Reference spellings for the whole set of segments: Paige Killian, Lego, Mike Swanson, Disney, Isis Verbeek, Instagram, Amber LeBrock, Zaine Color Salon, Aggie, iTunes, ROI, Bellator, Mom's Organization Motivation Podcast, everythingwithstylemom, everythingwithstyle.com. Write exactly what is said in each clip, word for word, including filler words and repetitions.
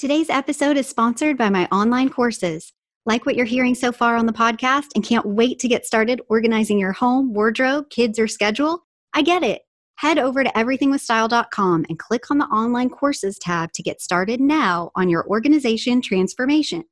Today's episode is sponsored by my online courses. Like what you're hearing so far on the podcast and can't wait to get started organizing your home, wardrobe, kids, or schedule? I get it. Head over to everything with style dot com and click on the online courses tab to get started now on your organization transformation.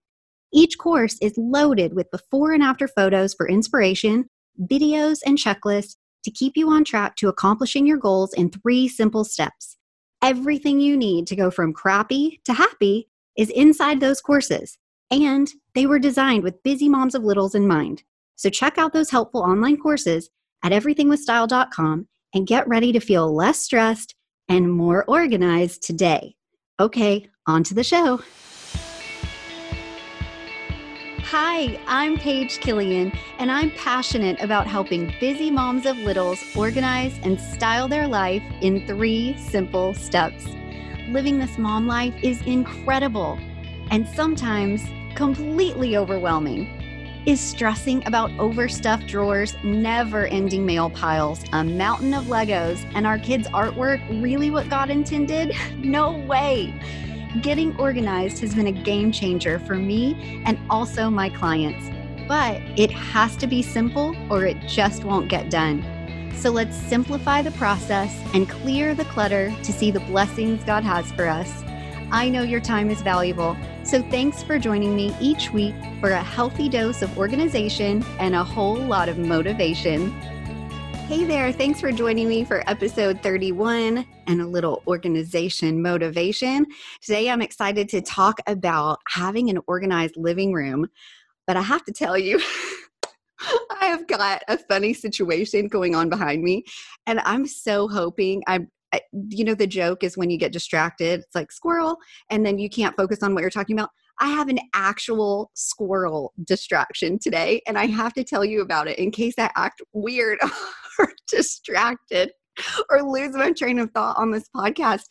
Each course is loaded with before and after photos for inspiration, videos, and checklists to keep you on track to accomplishing your goals in three simple steps. Everything you need to go from crappy to happy is inside those courses, and they were designed with busy moms of littles in mind. So check out those helpful online courses at everything with style dot com and get ready to feel less stressed and more organized today. Okay, on to the show. Hi, I'm Paige Killian, and I'm passionate about helping busy moms of littles organize and style their life in three simple steps. Living this mom life is incredible and sometimes completely overwhelming. Is stressing about overstuffed drawers, never-ending mail piles, a mountain of Legos, and our kids' artwork really what God intended? No way! Getting organized has been a game changer for me and also my clients, but it has to be simple or it just won't get done. So let's simplify the process and clear the clutter to see the blessings God has for us. I know your time is valuable, so thanks for joining me each week for a healthy dose of organization and a whole lot of motivation. Hey there, thanks for joining me for episode thirty-one and a little organization motivation. Today I'm excited to talk about having an organized living room, but I have to tell you, I have got a funny situation going on behind me, and I'm so hoping I'm I, you know, the joke is when you get distracted, it's like squirrel, and then you can't focus on what you're talking about. I have an actual squirrel distraction today, and I have to tell you about it in case I act weird or distracted or lose my train of thought on this podcast.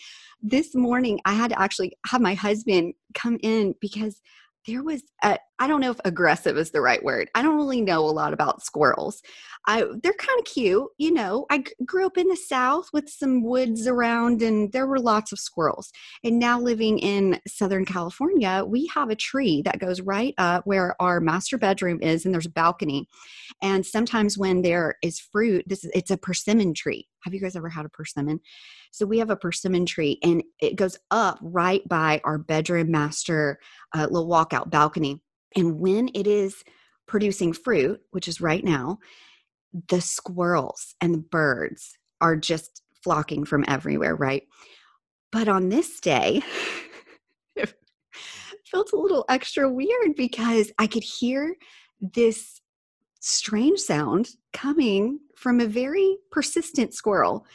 This morning, I had to actually have my husband come in because there was, a, I don't know if aggressive is the right word. I don't really know a lot about squirrels. I They're kind of cute. You know, I grew up in the South with some woods around and there were lots of squirrels. And now living in Southern California, we have a tree that goes right up where our master bedroom is, and there's a balcony. And sometimes when there is fruit, this is, it's a persimmon tree. Have you guys ever had a persimmon? So we have a persimmon tree, and it goes up right by our bedroom master uh, little walkout balcony. And when it is producing fruit, which is right now, the squirrels and the birds are just flocking from everywhere, right? But on this day, it felt a little extra weird because I could hear this strange sound coming from a very persistent squirrel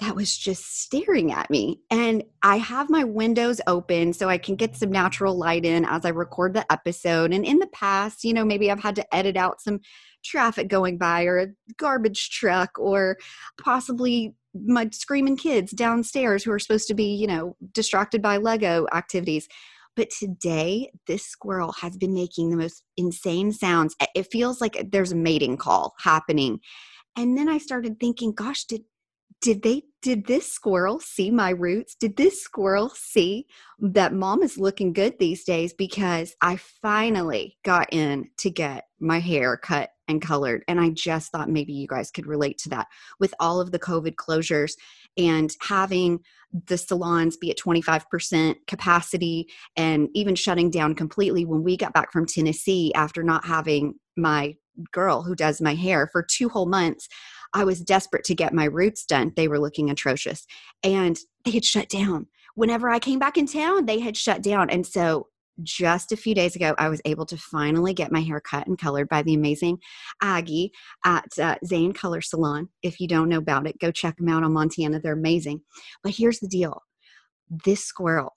that was just staring at me. And I have my windows open so I can get some natural light in as I record the episode. And in the past, you know, maybe I've had to edit out some traffic going by or a garbage truck or possibly my screaming kids downstairs who are supposed to be, you know, distracted by Lego activities. But today, this squirrel has been making the most insane sounds. It feels like there's a mating call happening. And then I started thinking, gosh, did did they did this squirrel see my roots? Did this squirrel see that mom is looking good these days? Because I finally got in to get my hair cut and colored. And I just thought maybe you guys could relate to that with all of the COVID closures and having the salons be at twenty-five percent capacity and even shutting down completely. When we got back from Tennessee after not having my girl who does my hair for two whole months, I was desperate to get my roots done. They were looking atrocious and they had shut down. Whenever I came back in town, they had shut down. And so just a few days ago, I was able to finally get my hair cut and colored by the amazing Aggie at uh, Zaine Color Salon. If you don't know about it, go check them out on Montana. They're amazing. But here's the deal. This squirrel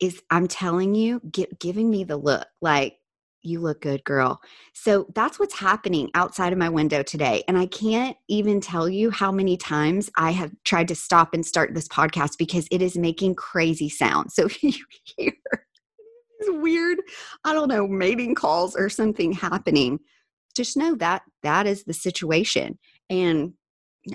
is, I'm telling you, get, giving me the look like, you look good, girl. So that's what's happening outside of my window today. And I can't even tell you how many times I have tried to stop and start this podcast because it is making crazy sounds. So if you hear weird, I don't know, mating calls or something happening, just know that that is the situation. And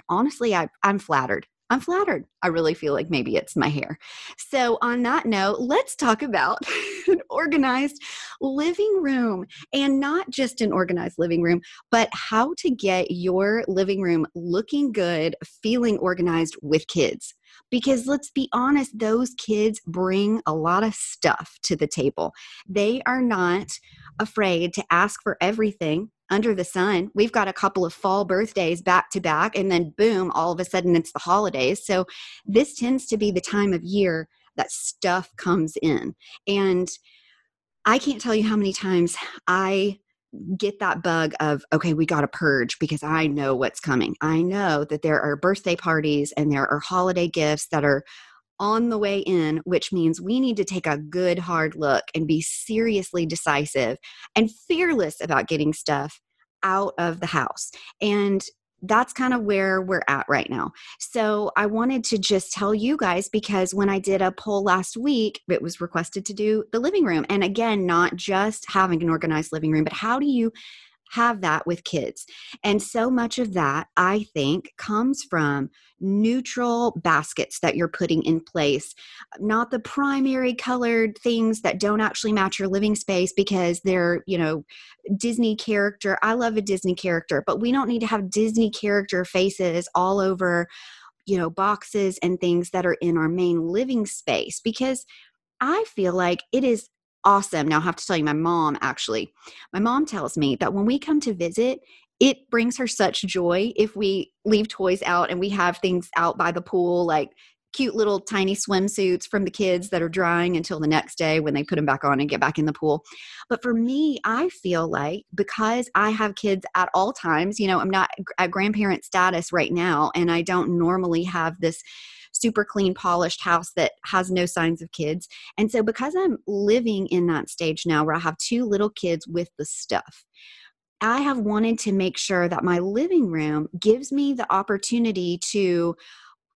honestly, I, I'm flattered. I'm flattered. I really feel like maybe it's my hair. So on that note, let's talk about an organized living room, and not just an organized living room, but how to get your living room looking good, feeling organized with kids. Because let's be honest, those kids bring a lot of stuff to the table. They are not afraid to ask for everything under the sun. We've got a couple of fall birthdays back to back, and then boom, all of a sudden it's the holidays. So this tends to be the time of year that stuff comes in. And I can't tell you how many times I get that bug of, okay, we got to purge because I know what's coming. I know that there are birthday parties and there are holiday gifts that are on the way in, which means we need to take a good hard look and be seriously decisive and fearless about getting stuff out of the house. And that's kind of where we're at right now. So I wanted to just tell you guys, because when I did a poll last week, it was requested to do the living room. And again, not just having an organized living room, but how do you have that with kids? And so much of that, I think, comes from neutral baskets that you're putting in place, not the primary colored things that don't actually match your living space because they're, you know, Disney character. I love a Disney character, but we don't need to have Disney character faces all over, you know, boxes and things that are in our main living space, because I feel like it is awesome. Now I have to tell you, my mom actually, my mom tells me that when we come to visit, it brings her such joy if we leave toys out and we have things out by the pool, like cute little tiny swimsuits from the kids that are drying until the next day when they put them back on and get back in the pool. But for me, I feel like because I have kids at all times, you know, I'm not at grandparent status right now, and I don't normally have this super clean, polished house that has no signs of kids. And so because I'm living in that stage now where I have two little kids with the stuff, I have wanted to make sure that my living room gives me the opportunity to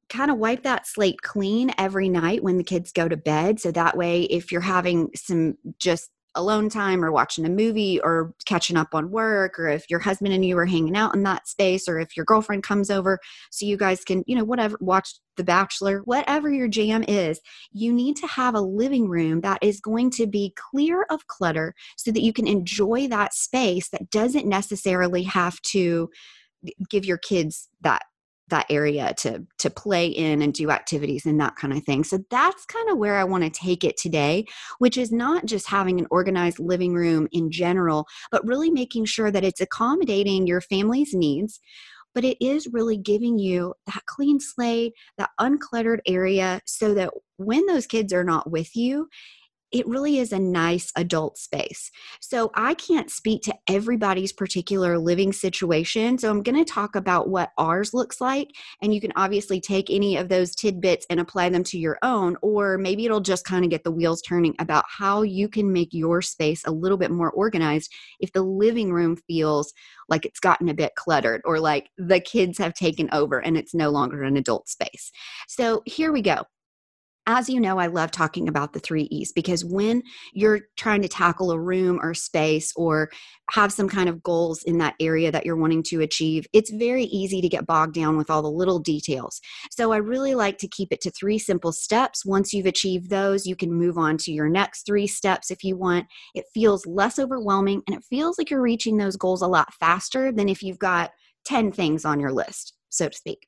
kind of wipe that slate clean every night when the kids go to bed. So that way, if you're having some just alone time or watching a movie or catching up on work, or if your husband and you are hanging out in that space, or if your girlfriend comes over so you guys can, you know, whatever, watch The Bachelor, whatever your jam is, you need to have a living room that is going to be clear of clutter so that you can enjoy that space that doesn't necessarily have to give your kids that that area to, to play in and do activities and that kind of thing. So that's kind of where I want to take it today, which is not just having an organized living room in general, but really making sure that it's accommodating your family's needs, but it is really giving you that clean slate, that uncluttered area, so that when those kids are not with you, it really is a nice adult space. So I can't speak to everybody's particular living situation. So I'm going to talk about what ours looks like. And you can obviously take any of those tidbits and apply them to your own, or maybe it'll just kind of get the wheels turning about how you can make your space a little bit more organized if the living room feels like it's gotten a bit cluttered, or like the kids have taken over and it's no longer an adult space. So here we go. as you know, I love talking about the three E's, because when you're trying to tackle a room or space or have some kind of goals in that area that you're wanting to achieve, it's very easy to get bogged down with all the little details. So I really like to keep it to three simple steps. Once you've achieved those, you can move on to your next three steps if you want. It feels less overwhelming and it feels like you're reaching those goals a lot faster than if you've got ten things on your list, so to speak.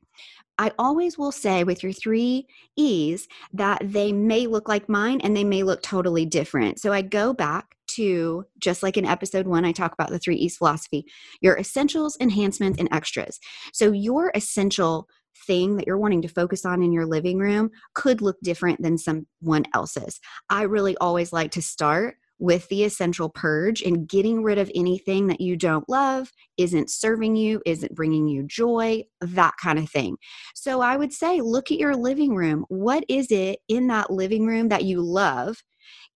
I always will say with your three E's that they may look like mine and they may look totally different. So I go back to, just like in episode one, I talk about the three E's philosophy, your essentials, enhancements, and extras. So your essential thing that you're wanting to focus on in your living room could look different than someone else's. I really always like to start with the essential purge and getting rid of anything that you don't love, isn't serving you, isn't bringing you joy, that kind of thing. So I would say, look at your living room. What is it in that living room that you love?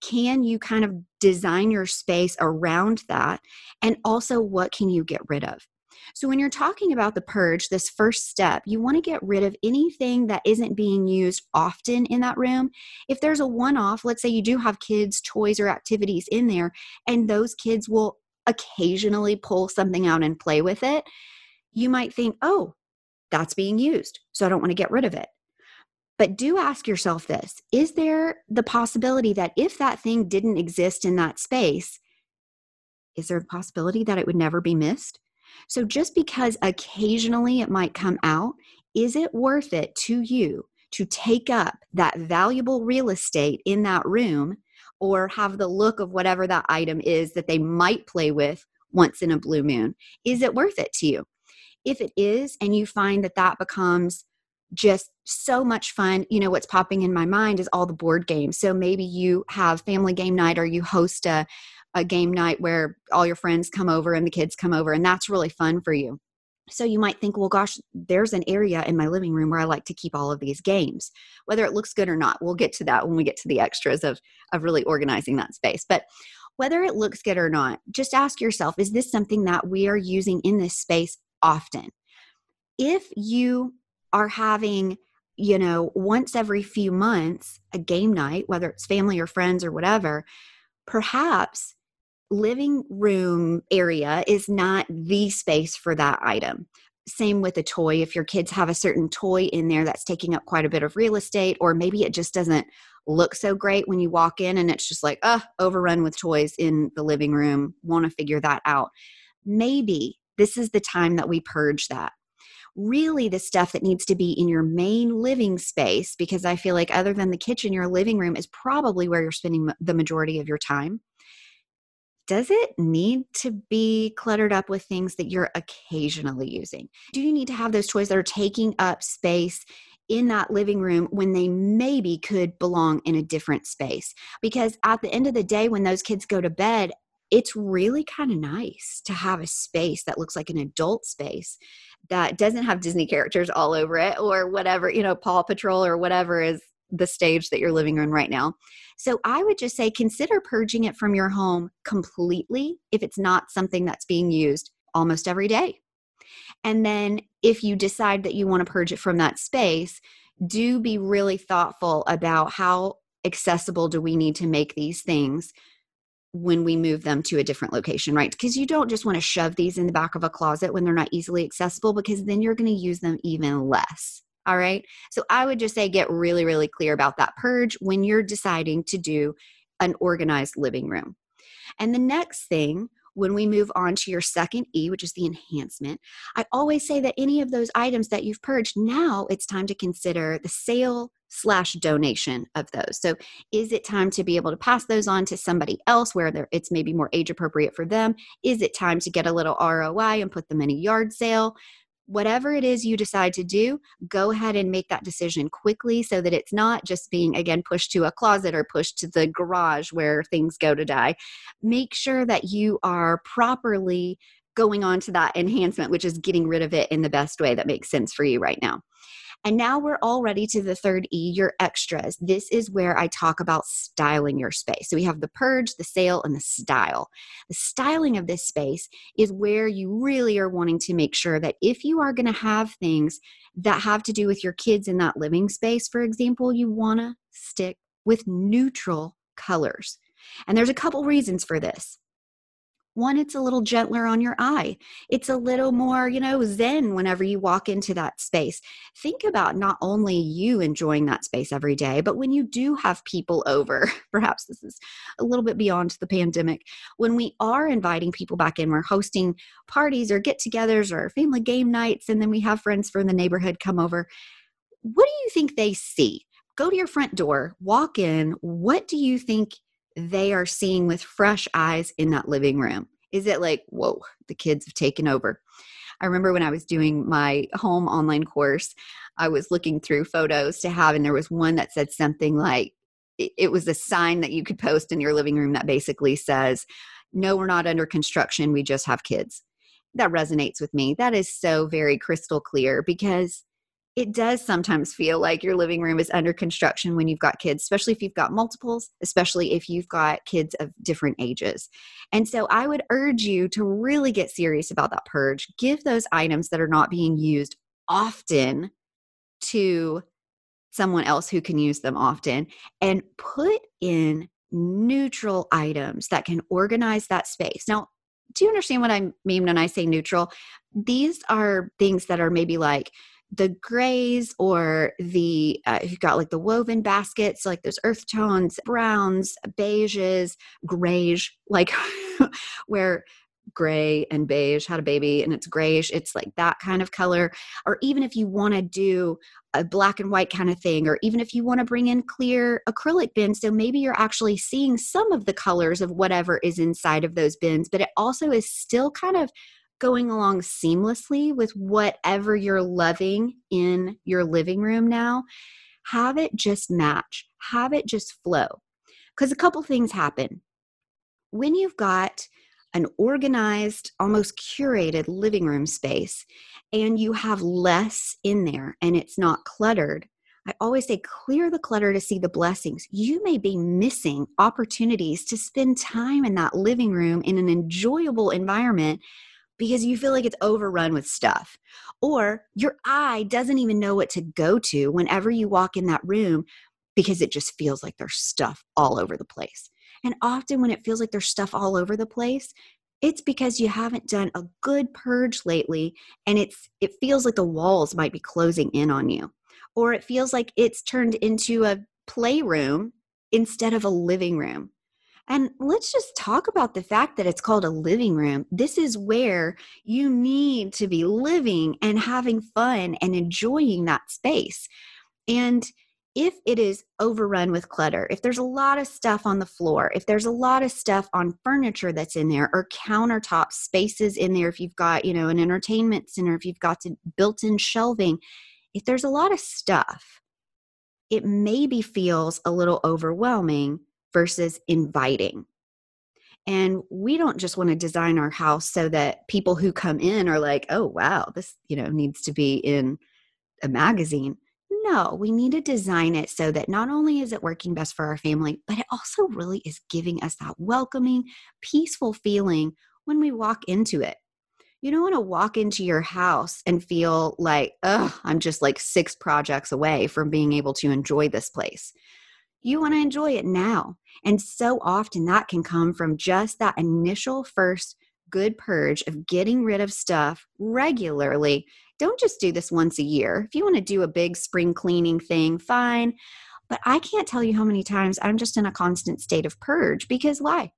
Can you kind of design your space around that? And also, what can you get rid of? So when you're talking about the purge, this first step, you want to get rid of anything that isn't being used often in that room. If there's a one-off, let's say you do have kids, toys, or activities in there, and those kids will occasionally pull something out and play with it, you might think, oh, that's being used, so I don't want to get rid of it. But do ask yourself this, is there the possibility that if that thing didn't exist in that space, is there a possibility that it would never be missed? So just because occasionally it might come out, is it worth it to you to take up that valuable real estate in that room or have the look of whatever that item is that they might play with once in a blue moon? Is it worth it to you? If it is, and you find that that becomes just so much fun. You know, what's popping in my mind is all the board games. So maybe you have family game night or you host a a game night where all your friends come over and the kids come over, and that's really fun for you. So you might think, well, gosh, there's an area in my living room where I like to keep all of these games, whether it looks good or not. We'll get to that when we get to the extras of, of really organizing that space. But whether it looks good or not, just ask yourself, is this something that we are using in this space often? If you are having, you know, once every few months, a game night, whether it's family or friends or whatever, perhaps living room area is not the space for that item. Same with a toy. If your kids have a certain toy in there that's taking up quite a bit of real estate, or maybe it just doesn't look so great when you walk in and it's just like, oh, overrun with toys in the living room, want to figure that out. Maybe this is the time that we purge that. Really, the stuff that needs to be in your main living space, because I feel like other than the kitchen, your living room is probably where you're spending the majority of your time. Does it need to be cluttered up with things that you're occasionally using? Do you need to have those toys that are taking up space in that living room when they maybe could belong in a different space? Because at the end of the day, when those kids go to bed, it's really kind of nice to have a space that looks like an adult space that doesn't have Disney characters all over it or whatever, you know, Paw Patrol or whatever is the stage that you're living in right now. So I would just say, consider purging it from your home completely if it's not something that's being used almost every day. And then if you decide that you want to purge it from that space, do be really thoughtful about how accessible do we need to make these things when we move them to a different location, right? Because you don't just want to shove these in the back of a closet when they're not easily accessible, because then you're going to use them even less. All right. So I would just say, get really, really clear about that purge when you're deciding to do an organized living room. And the next thing, when we move on to your second E, which is the enhancement, I always say that any of those items that you've purged, now it's time to consider the sale slash donation of those. So is it time to be able to pass those on to somebody else where it's maybe more age appropriate for them? Is it time to get a little R O I and put them in a yard sale? Whatever it is you decide to do, go ahead and make that decision quickly so that it's not just being, again, pushed to a closet or pushed to the garage where things go to die. Make sure that you are properly going on to that enhancement, which is getting rid of it in the best way that makes sense for you right now. And now we're already to the third E, your extras. This is where I talk about styling your space. So we have the purge, the sale, and the style. The styling of this space is where you really are wanting to make sure that if you are going to have things that have to do with your kids in that living space, for example, you want to stick with neutral colors. And there's a couple reasons for this. One, it's a little gentler on your eye. It's a little more, you know, zen whenever you walk into that space. Think about not only you enjoying that space every day, but when you do have people over, perhaps this is a little bit beyond the pandemic, when we are inviting people back in, we're hosting parties or get-togethers or family game nights, and then we have friends from the neighborhood come over. What do you think they see? Go to your front door, walk in. What do you think they are seeing with fresh eyes in that living room? Is it like, whoa, the kids have taken over? I remember when I was doing my home online course, I was looking through photos to have, and there was one that said something like, it was a sign that you could post in your living room that basically says, no, we're not under construction. We just have kids. That resonates with me. That is so very crystal clear, because it does sometimes feel like your living room is under construction when you've got kids, especially if you've got multiples, especially if you've got kids of different ages. And so I would urge you to really get serious about that purge. Give those items that are not being used often to someone else who can use them often, and put in neutral items that can organize that space. Now, do you understand what I mean when I say neutral? These are things that are maybe like the grays, or the, uh, you've got like the woven baskets, like those earth tones, browns, beiges, grayish, like where gray and beige had a baby and it's grayish. It's like that kind of color. Or even if you want to do a black and white kind of thing, or even if you want to bring in clear acrylic bins. So maybe you're actually seeing some of the colors of whatever is inside of those bins, but it also is still kind of going along seamlessly with whatever you're loving in your living room now. Have it just match. Have it just flow. Because a couple things happen. When you've got an organized, almost curated living room space, and you have less in there and it's not cluttered, I always say clear the clutter to see the blessings. You may be missing opportunities to spend time in that living room in an enjoyable environment because you feel like it's overrun with stuff, or your eye doesn't even know what to go to whenever you walk in that room because it just feels like there's stuff all over the place. And often when it feels like there's stuff all over the place, it's because you haven't done a good purge lately, and it's it feels like the walls might be closing in on you, or it feels like it's turned into a playroom instead of a living room. And let's just talk about the fact that it's called a living room. This is where you need to be living and having fun and enjoying that space. And if it is overrun with clutter, if there's a lot of stuff on the floor, if there's a lot of stuff on furniture that's in there, or countertop spaces in there, if you've got, you know, an entertainment center, if you've got built-in shelving, if there's a lot of stuff, it maybe feels a little overwhelming versus inviting. And we don't just want to design our house so that people who come in are like, oh, wow, this, you know, needs to be in a magazine. No, we need to design it so that not only is it working best for our family, but it also really is giving us that welcoming, peaceful feeling when we walk into it. You don't want to walk into your house and feel like, oh, I'm just like six projects away from being able to enjoy this place. You want to enjoy it now. And so often that can come from just that initial first good purge of getting rid of stuff regularly. Don't just do this once a year. If you want to do a big spring cleaning thing, fine. But I can't tell you how many times I'm just in a constant state of purge. Because why?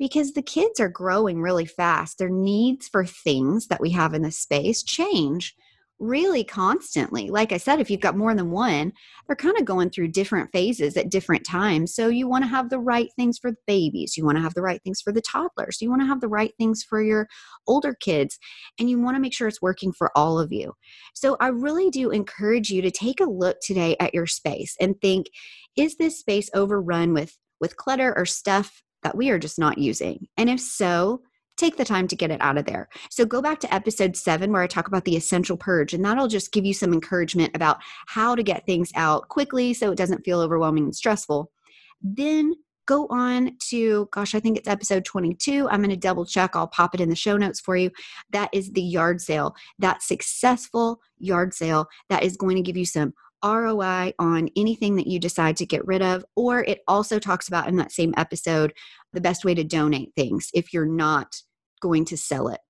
Because the kids are growing really fast. Their needs for things that we have in the space change really constantly. Like I said, if you've got more than one, they're kind of going through different phases at different times. So you want to have the right things for the babies. You want to have the right things for the toddlers. You want to have the right things for your older kids. And you want to make sure it's working for all of you. So I really do encourage you to take a look today at your space and think, is this space overrun with, with clutter or stuff that we are just not using? And if so, take the time to get it out of there. So go back to episode seven, where I talk about the essential purge, and that'll just give you some encouragement about how to get things out quickly so it doesn't feel overwhelming and stressful. Then go on to, gosh, I think it's episode twenty-two. I'm going to double check. I'll pop it in the show notes for you. That is the yard sale, that successful yard sale that is going to give you some R O I on anything that you decide to get rid of. Or it also talks about in that same episode, the best way to donate things if you're not going to sell it.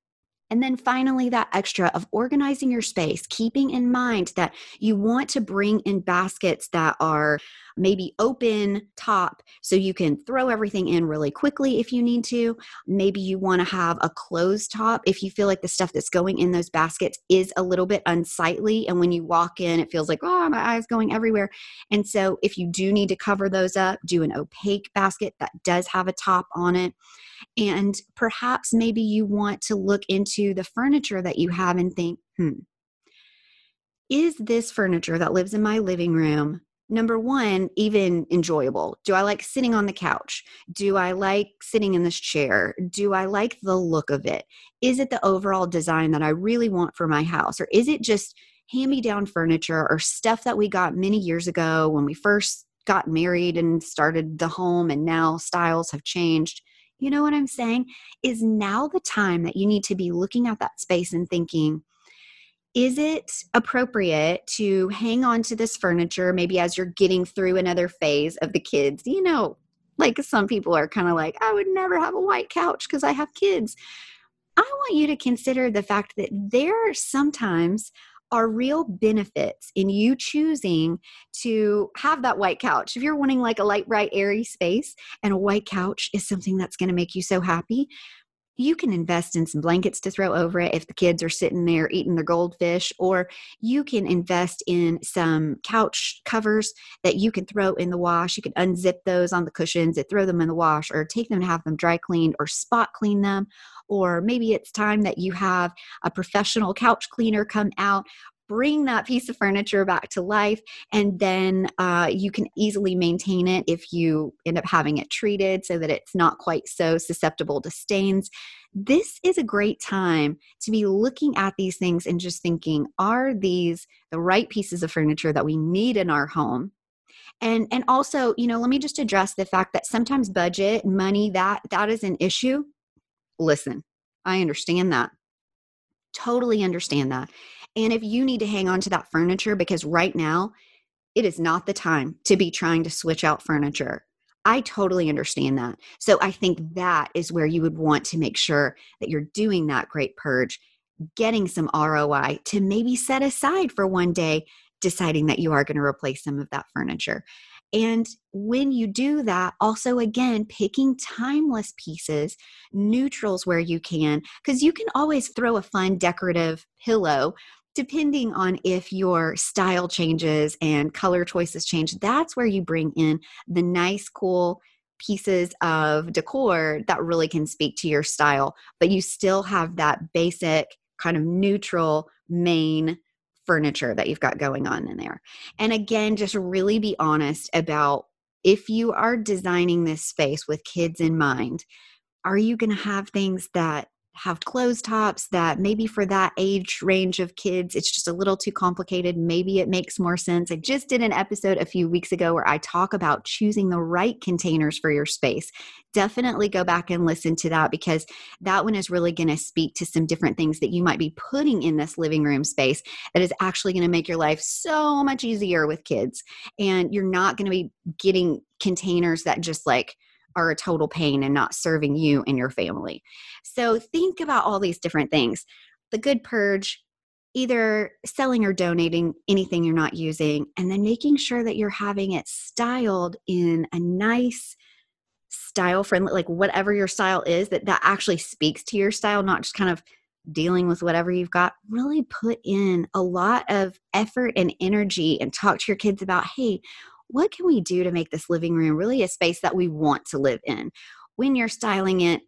And then finally, that extra of organizing your space, keeping in mind that you want to bring in baskets that are maybe open top so you can throw everything in really quickly if you need to. Maybe you want to have a closed top if you feel like the stuff that's going in those baskets is a little bit unsightly. And when you walk in, it feels like, oh, my eye's going everywhere. And so if you do need to cover those up, do an opaque basket that does have a top on it. And perhaps maybe you want to look into the furniture that you have and think, hmm, is this furniture that lives in my living room, number one, even enjoyable? Do I like sitting on the couch? Do I like sitting in this chair? Do I like the look of it? Is it the overall design that I really want for my house? Or is it just hand-me-down furniture or stuff that we got many years ago when we first got married and started the home, and now styles have changed? You know what I'm saying? Is now the time that you need to be looking at that space and thinking, is it appropriate to hang on to this furniture maybe as you're getting through another phase of the kids? You know, like some people are kind of like, I would never have a white couch because I have kids. I want you to consider the fact that there sometimes are real benefits in you choosing to have that white couch. If you're wanting like a light, bright, airy space, and a white couch is something that's going to make you so happy, you can invest in some blankets to throw over it if the kids are sitting there eating their goldfish, or you can invest in some couch covers that you can throw in the wash. You can unzip those on the cushions and throw them in the wash, or take them and have them dry cleaned or spot clean them. Or maybe it's time that you have a professional couch cleaner come out, bring that piece of furniture back to life, and then uh, you can easily maintain it if you end up having it treated so that it's not quite so susceptible to stains. This is a great time to be looking at these things and just thinking, are these the right pieces of furniture that we need in our home? And and also, you know, let me just address the fact that sometimes budget, money, that that is an issue. Listen, I understand that. Totally understand that. And if you need to hang on to that furniture, because right now it is not the time to be trying to switch out furniture. I totally understand that. So I think that is where you would want to make sure that you're doing that great purge, getting some R O I to maybe set aside for one day, deciding that you are going to replace some of that furniture. And when you do that, also, again, picking timeless pieces, neutrals where you can, because you can always throw a fun decorative pillow depending on if your style changes and color choices change. That's where you bring in the nice, cool pieces of decor that really can speak to your style, but you still have that basic kind of neutral main furniture that you've got going on in there. And again, just really be honest about, if you are designing this space with kids in mind, are you going to have things that have closed tops that maybe for that age range of kids, it's just a little too complicated? Maybe it makes more sense. I just did an episode a few weeks ago where I talk about choosing the right containers for your space. Definitely go back and listen to that, because that one is really going to speak to some different things that you might be putting in this living room space that is actually going to make your life so much easier with kids. And you're not going to be getting containers that just like are a total pain and not serving you and your family. So think about all these different things. The good purge, either selling or donating anything you're not using, and then making sure that you're having it styled in a nice, style friendly, like whatever your style is, that that actually speaks to your style, not just kind of dealing with whatever you've got. Really put in a lot of effort and energy and talk to your kids about, hey, what can we do to make this living room really a space that we want to live in? When you're styling it,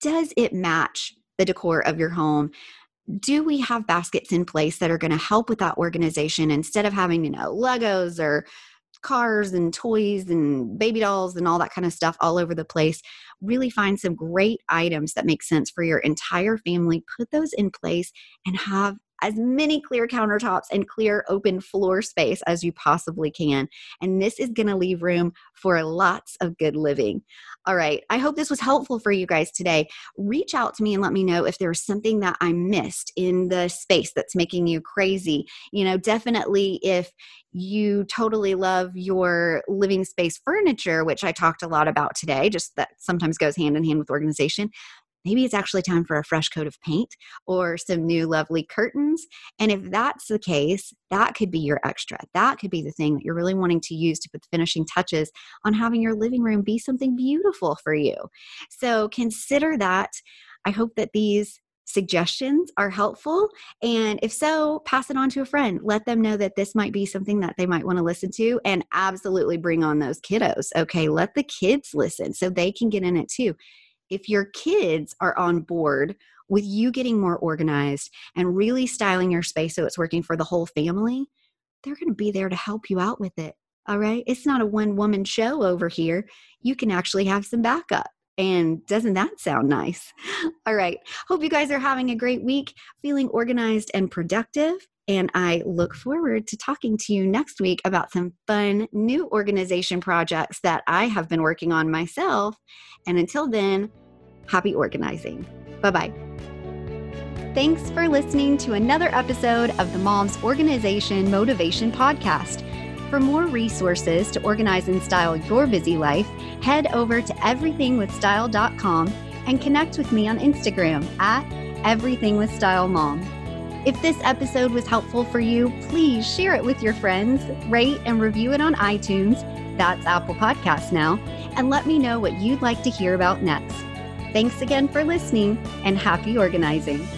does it match the decor of your home? Do we have baskets in place that are going to help with that organization instead of having, you know, Legos or cars and toys and baby dolls and all that kind of stuff all over the place. Really find some great items that make sense for your entire family. Put those in place and have as many clear countertops and clear open floor space as you possibly can. And this is going to leave room for lots of good living. All right. I hope this was helpful for you guys today. Reach out to me and let me know if there's something that I missed in the space that's making you crazy. You know, definitely if you totally love your living space furniture, which I talked a lot about today, just that sometimes goes hand in hand with organization. Maybe it's actually time for a fresh coat of paint or some new lovely curtains. And if that's the case, that could be your extra. That could be the thing that you're really wanting to use to put the finishing touches on having your living room be something beautiful for you. So consider that. I hope that these suggestions are helpful. And if so, pass it on to a friend. Let them know that this might be something that they might want to listen to, and absolutely bring on those kiddos. Okay, let the kids listen so they can get in it too. If your kids are on board with you getting more organized and really styling your space so it's working for the whole family, they're going to be there to help you out with it. All right? It's not a one-woman show over here. You can actually have some backup. And doesn't that sound nice? All right. Hope you guys are having a great week, feeling organized and productive. And I look forward to talking to you next week about some fun new organization projects that I have been working on myself. And until then, happy organizing. Bye-bye. Thanks for listening to another episode of the Mom's Organization Motivation Podcast. For more resources to organize and style your busy life, head over to everything with style dot com and connect with me on Instagram at everything with style mom. If this episode was helpful for you, please share it with your friends, rate and review it on iTunes, that's Apple Podcasts now, and let me know what you'd like to hear about next. Thanks again for listening, and happy organizing.